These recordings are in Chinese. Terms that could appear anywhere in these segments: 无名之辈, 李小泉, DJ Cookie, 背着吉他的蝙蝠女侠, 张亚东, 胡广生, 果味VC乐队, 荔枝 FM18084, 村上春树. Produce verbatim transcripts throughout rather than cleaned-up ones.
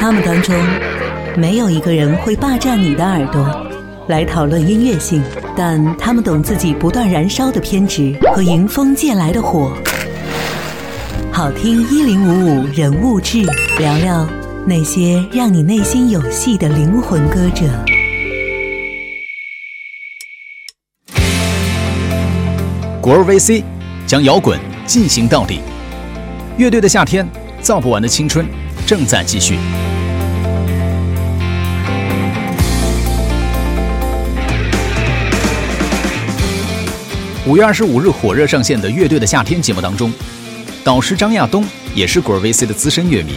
他们当中没有一个人会霸占你的耳朵来讨论音乐性，但他们懂自己不断燃烧的偏执和迎风借来的火。好听一零五五人物志，聊聊那些让你内心有戏的灵魂歌者。果味 V C 将摇滚进行到底，乐队的夏天，造不完的青春正在继续。五月二十五日火热上线的《乐队的夏天》节目当中，导师张亚东也是果味 V C 的资深乐迷。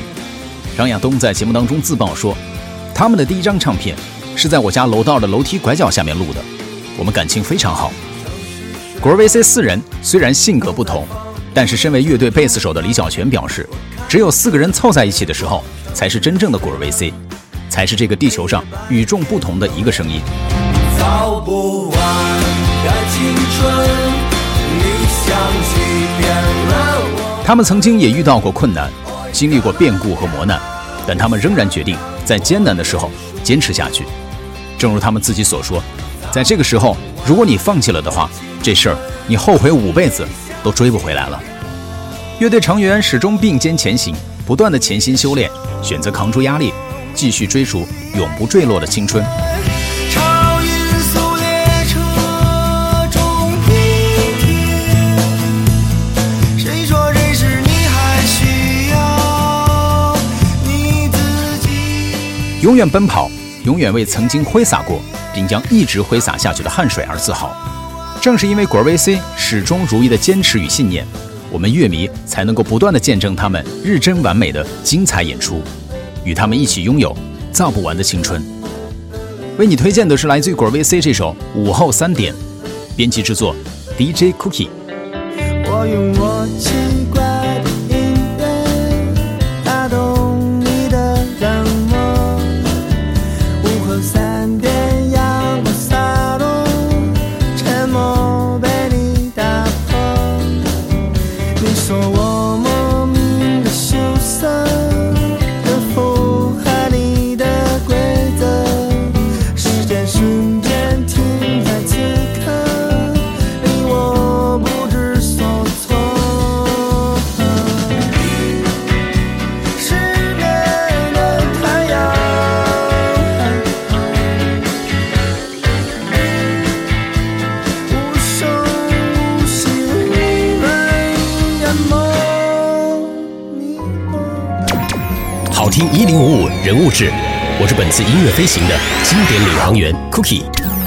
张亚东在节目当中自曝说，他们的第一张唱片是在我家楼道的楼梯拐角下面录的，我们感情非常好。果味 V C 四人虽然性格不同，但是身为乐队贝斯手的李小泉表示，只有四个人凑在一起的时候才是真正的果味 V C， 才是这个地球上与众不同的一个声音。造不完的青春，你想起变了我。他们曾经也遇到过困难，经历过变故和磨难，但他们仍然决定在艰难的时候坚持下去。正如他们自己所说，在这个时候如果你放弃了的话，这事儿你后悔五辈子都追不回来了。乐队成员始终并肩前行，不断的潜心修炼，选择扛住压力，继续追逐永不坠落的青春。超音速列车中平平，谁说认识你还需要你自己。永远奔跑，永远为曾经挥洒过并将一直挥洒下去的汗水而自豪。正是因为果味 V C 始终如一的坚持与信念，我们乐迷才能够不断地见证他们日臻完美的精彩演出，与他们一起拥有造不完的青春。为你推荐的是来自于果味 V C 这首《午后三点》，编辑制作 D J Cookie。 我用我奇怪的音乐打动你的冷漠，午后三点好听一零五五人物志，我是本次音乐飞行的经典领航员 Cookie。